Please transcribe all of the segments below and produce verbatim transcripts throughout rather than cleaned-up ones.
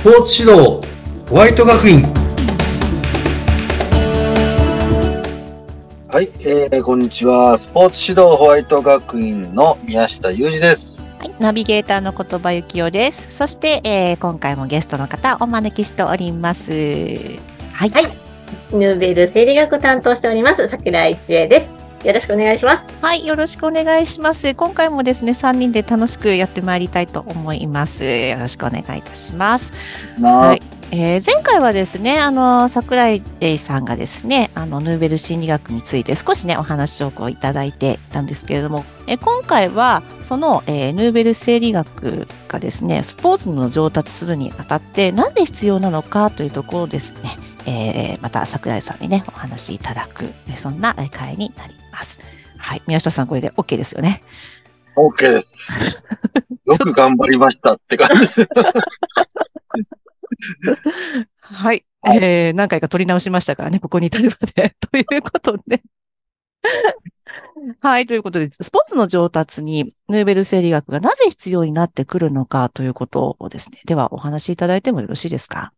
スポーツ指導ホワイト学院。はい、えー、こんにちは。スポーツ指導ホワイト学院の宮下裕二です。はい、ナビゲーターの言葉幸男です。そして、えー、今回もゲストの方をお招きしております。はい、はい、ヌーベル生理学担当しております桜井千恵です。よろしくお願いします。はい、よろしくお願いします。今回もですね、さんにんで楽しくやってまいりたいと思います。よろしくお願いいたします。はい、えー、前回はですね、あの桜井さんがですね、あのヌーベル心理学について少しねお話をこういただいていたんですけれども、え今回はその、えー、ヌーベル生理学がですね、スポーツの上達するにあたってなんで必要なのかというところですね。えー、また桜井さんにねお話いただく、そんな会になります。はい、宮下さんこれで OK ですよね。OK です。よく頑張りましたって感じです。はい、えー、何回か撮り直しましたからね、ここに至るまでということで。はい、ということで、スポーツの上達にヌーベル生理学がなぜ必要になってくるのかということをですね、ではお話しいただいてもよろしいですか。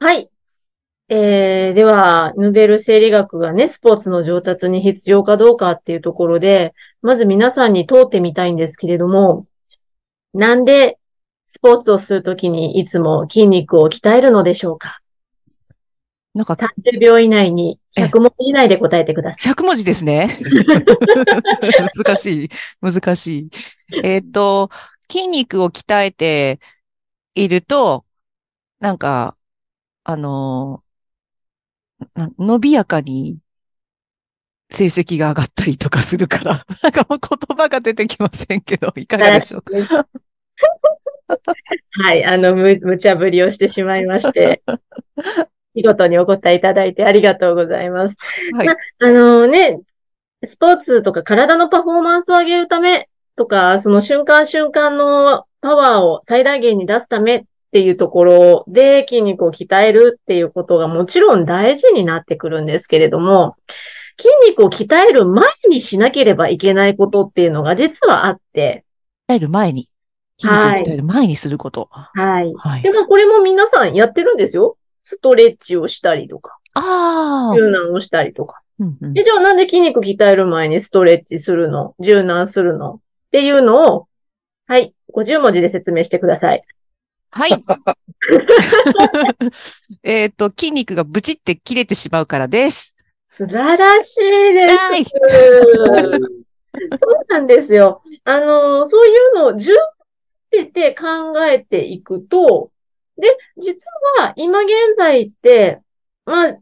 はい。えー、では、ヌーベル生理学がね、スポーツの上達に必要かどうかっていうところで、まず皆さんに問うてみたいんですけれども、なんでスポーツをするときにいつも筋肉を鍛えるのでしょうか？なんかさんじゅうびょう以内にひゃくもじ以内で答えてください。ひゃくもじですね。難しい、難しい。えっと、筋肉を鍛えていると、なんか、あの、伸びやかに成績が上がったりとかするから、なんかもう言葉が出てきませんけど、いかがでしょうか。はい、あの、む、無茶ぶりをしてしまいまして、見事にお答えいただいてありがとうございます。はい、まあ、あのね、スポーツとか体のパフォーマンスを上げるためとか、その瞬間瞬間のパワーを最大限に出すため、っていうところで筋肉を鍛えるっていうことがもちろん大事になってくるんですけれども、筋肉を鍛える前にしなければいけないことっていうのが実はあって。鍛える前に。筋肉を鍛える前にすること。はい。はい。でもこれも皆さんやってるんですよ。ストレッチをしたりとか。ああ。柔軟をしたりとか。うんうん、で、じゃあなんで筋肉鍛える前にストレッチするの？柔軟するの？っていうのを、はい。ごじゅうもじで説明してください。はい。えっと、筋肉がブチって切れてしまうからです。素晴らしいです。はい、そうなんですよ。あの、そういうのを順ってて考えていくと、で、実は今現在って、まあ、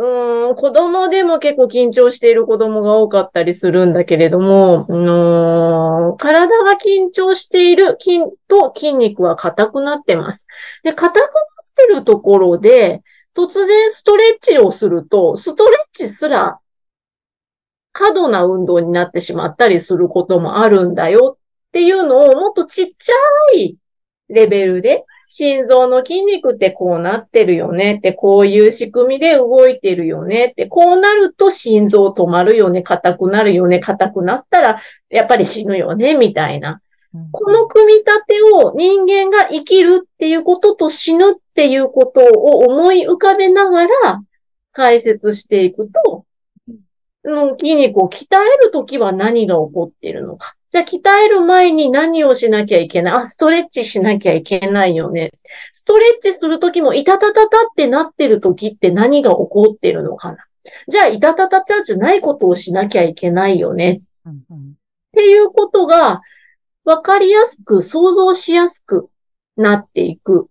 うーん、子供でも結構緊張している子供が多かったりするんだけれども、の体が緊張している筋と筋肉は硬くなってます。で、硬くなってるところで、突然ストレッチをすると、ストレッチすら過度な運動になってしまったりすることもあるんだよっていうのをもっとちっちゃいレベルで、心臓の筋肉ってこうなってるよねって、こういう仕組みで動いてるよねって、こうなると心臓止まるよね、硬くなるよね、硬くなったらやっぱり死ぬよね、みたいな。うん、この組み立てを人間が生きるっていうことと死ぬっていうことを思い浮かべながら解説していくと、うん、筋肉を鍛えるときは何が起こっているのか。じゃあ、鍛える前に何をしなきゃいけない？あ、ストレッチしなきゃいけないよね。ストレッチするときも、いたたたたってなってるときって何が起こってるのかな？じゃあ、いたたたたじゃないことをしなきゃいけないよね。うんうん、っていうことが、わかりやすく、想像しやすくなっていく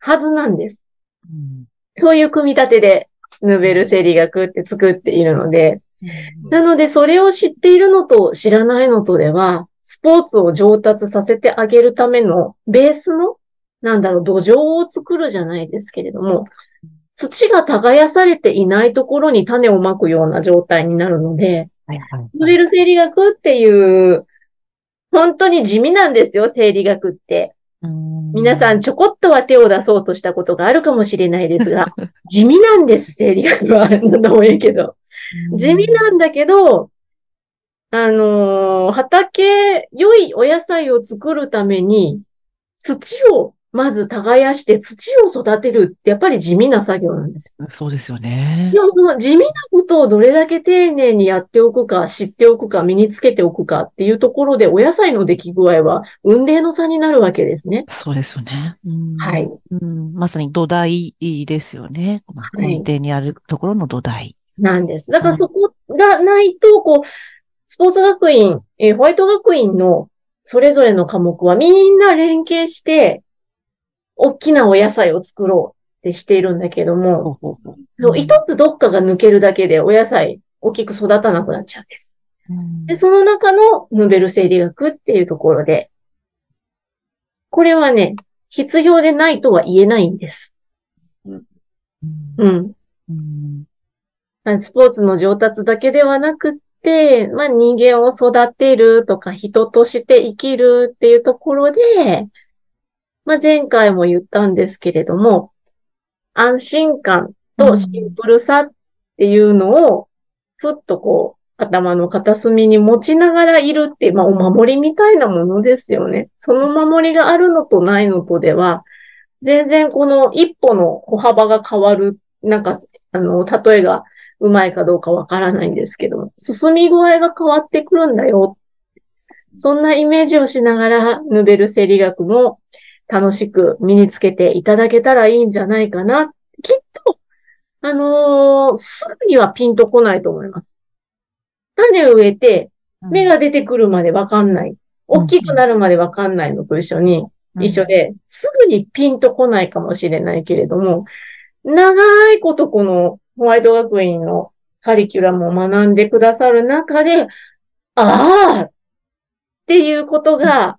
はずなんです。うん、そういう組み立てで、ヌーベル生理学って作っているので、なので、それを知っているのと知らないのとでは、スポーツを上達させてあげるためのベースの、なんだろう、土壌を作るじゃないですけれども、土が耕されていないところに種をまくような状態になるので、はいはいはい、ヌーベル生理学っていう、本当に地味なんですよ、生理学って。皆さんちょこっとは手を出そうとしたことがあるかもしれないですが、地味なんです、生理学は。なんでもいいけど。地味なんだけど、あのー、畑、良いお野菜を作るために、土をまず耕して土を育てるってやっぱり地味な作業なんですよ。そうですよね。でもその地味なことをどれだけ丁寧にやっておくか、知っておくか、身につけておくかっていうところでお野菜の出来具合は雲泥の差になるわけですね。そうですよね。うんはい、うん。まさに土台ですよね。雲泥にあるところの土台。なんです。だからそこがないと、こう、スポーツ学院、えー、ホワイト学院のそれぞれの科目はみんな連携して、大きなお野菜を作ろうってしているんだけども、うん、一つどっかが抜けるだけでお野菜大きく育たなくなっちゃうんです。うん、でその中のヌーベル生理学っていうところで、これはね、必要でないとは言えないんです。うん。うんうん、スポーツの上達だけではなくて、まあ、人間を育てるとか人として生きるっていうところで、まあ、前回も言ったんですけれども、安心感とシンプルさっていうのを、ふっとこう、頭の片隅に持ちながらいるって、まあ、お守りみたいなものですよね。その守りがあるのとないのとでは、全然この一歩の歩幅が変わる、なんか、あの、例えがうまいかどうかわからないんですけども、進み具合が変わってくるんだよ。そんなイメージをしながら、ヌーベル生理学も、楽しく身につけていただけたらいいんじゃないかな。きっと、あのー、すぐにはピンとこないと思います。種を植えて、芽が出てくるまでわかんない。大きくなるまでわかんないのと一緒に、うん、一緒で、すぐにピンとこないかもしれないけれども、長いことこのホワイト学院のカリキュラムを学んでくださる中で、あーっていうことが、うん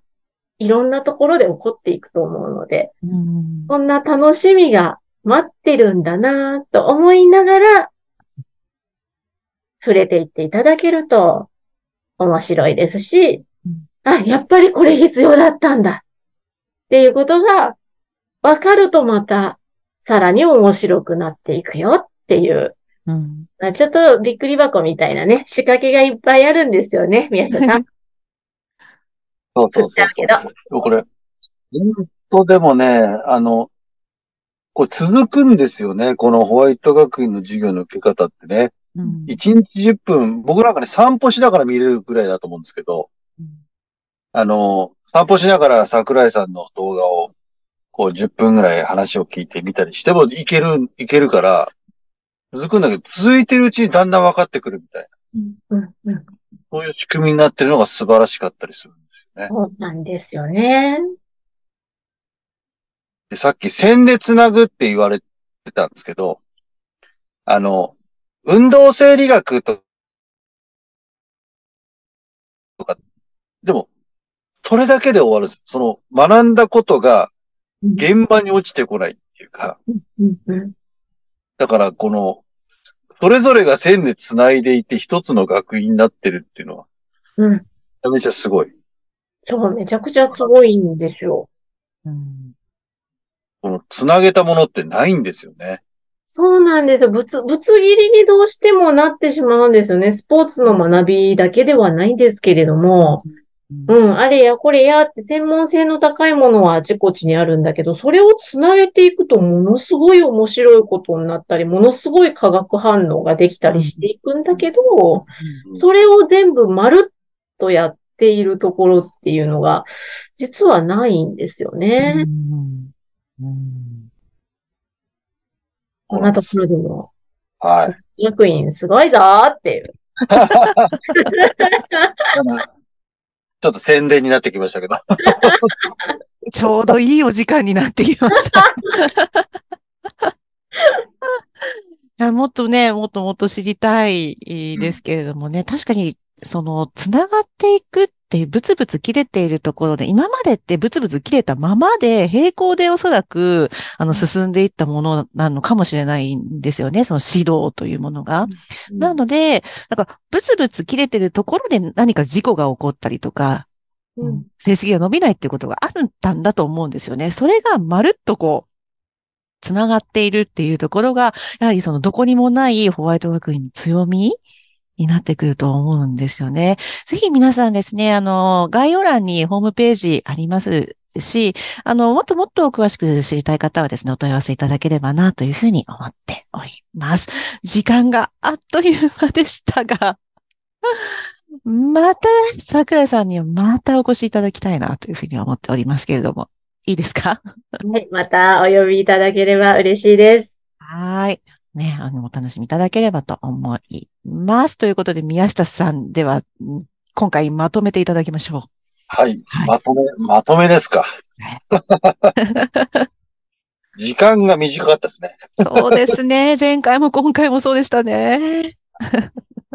いろんなところで起こっていくと思うので、うん、こんな楽しみが待ってるんだなぁと思いながら触れていっていただけると面白いですし、うん、あ、やっぱりこれ必要だったんだっていうことが分かるとまたさらに面白くなっていくよっていう、うん、ちょっとびっくり箱みたいなね、仕掛けがいっぱいあるんですよね、宮下さん。そうそうそうそう。これ、本当でもね、あの、こう続くんですよね。このホワイト学院の授業の受け方ってね。うん、いちにちじゅっぷん、僕なんかね、散歩しながら見れるぐらいだと思うんですけど、うん、あの、散歩しながら桜井さんの動画を、こうじゅっぷんぐらい話を聞いてみたりしてもいける、いけるから、続くんだけど、続いてるうちにだんだん分かってくるみたいな。うんうん、そういう仕組みになってるのが素晴らしかったりする。ね、そうなんですよね。で、さっき線でつなぐって言われてたんですけど、あの、運動生理学とか、でも、それだけで終わるんです。その、学んだことが、現場に落ちてこないっていうか、だから、この、それぞれが線でつないでいて、一つの学院になってるっていうのは、うん、めちゃめちゃすごい。そう、めちゃくちゃすごいんですよ。うん。この、つなげたものってないんですよね。そうなんですよ。ぶつ、ぶつ切りにどうしてもなってしまうんですよね。スポーツの学びだけではないんですけれども、うん、うん、あれやこれやって専門性の高いものはあちこちにあるんだけど、それをつなげていくとものすごい面白いことになったり、ものすごい化学反応ができたりしていくんだけど、うん、それを全部まるっとやって、っているところっていうのが実はないんですよね。うんうん、こんなところでも、はい、役員すごいぞーっていう。ちょっと宣伝になってきましたけど。ちょうどいいお時間になってきました。いや、もっとね、もっともっと知りたいですけれどもね、うん、確かに。その、つながっていくっていう、ブツブツ切れているところで、今までってブツブツ切れたままで、平行でおそらく、あの、進んでいったものなのかもしれないんですよね。その指導というものが。うん、なので、なんか、ブツブツ切れているところで何か事故が起こったりとか、うん、成績が伸びないっていうことがあったんだと思うんですよね。それがまるっとこう、つながっているっていうところが、やはりその、どこにもないホワイト学院の強みになってくると思うんですよね。ぜひ皆さんですね、あの、概要欄にホームページありますし、あの、もっともっと詳しく知りたい方はですね、お問い合わせいただければなというふうに思っております。時間があっという間でしたが、また桜井さんにはまたお越しいただきたいなというふうに思っておりますけれども、いいですか？はい、またお呼びいただければ嬉しいです。はい。ね、あの、お楽しみいただければと思います。ということで、宮下さんでは、今回まとめていただきましょう。はい。はい、まとめ、まとめですか。時間が短かったですね。そうですね。前回も今回もそうでしたね。い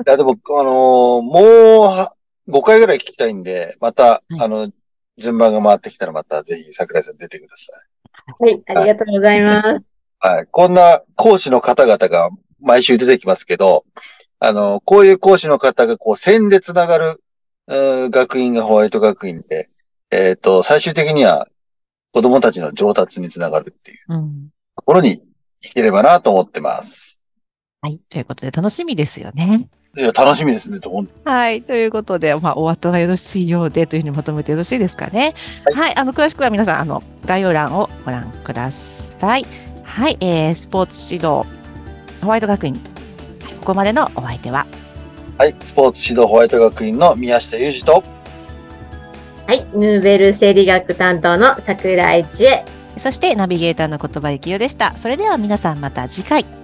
や、でも、あのー、もうごかいぐらい聞きたいんで、また、はい、あの、順番が回ってきたらまたぜひ桜井さん出てください。はい。ありがとうございます。はい。こんな講師の方々が毎週出てきますけど、あの、こういう講師の方がこう線でつながる、う学院がホワイト学院で、えっと、最終的には子供たちの上達につながるっていうところに行ければなと思ってます。うん、はい。ということで楽しみですよね。いや、楽しみですね、と。はい。ということで、まあ、お後がよろしいようでというふうにまとめてよろしいですかね。はい。はい、あの、詳しくは皆さん、あの、概要欄をご覧ください。はい、えー、スポーツ指導ホワイト学院、ここまでのお相手は、はい、スポーツ指導ホワイト学院の宮下裕二と、はい、ヌーベル生理学担当の桜井千恵、そしてナビゲーターの言葉幸代でした。それでは皆さんまた次回。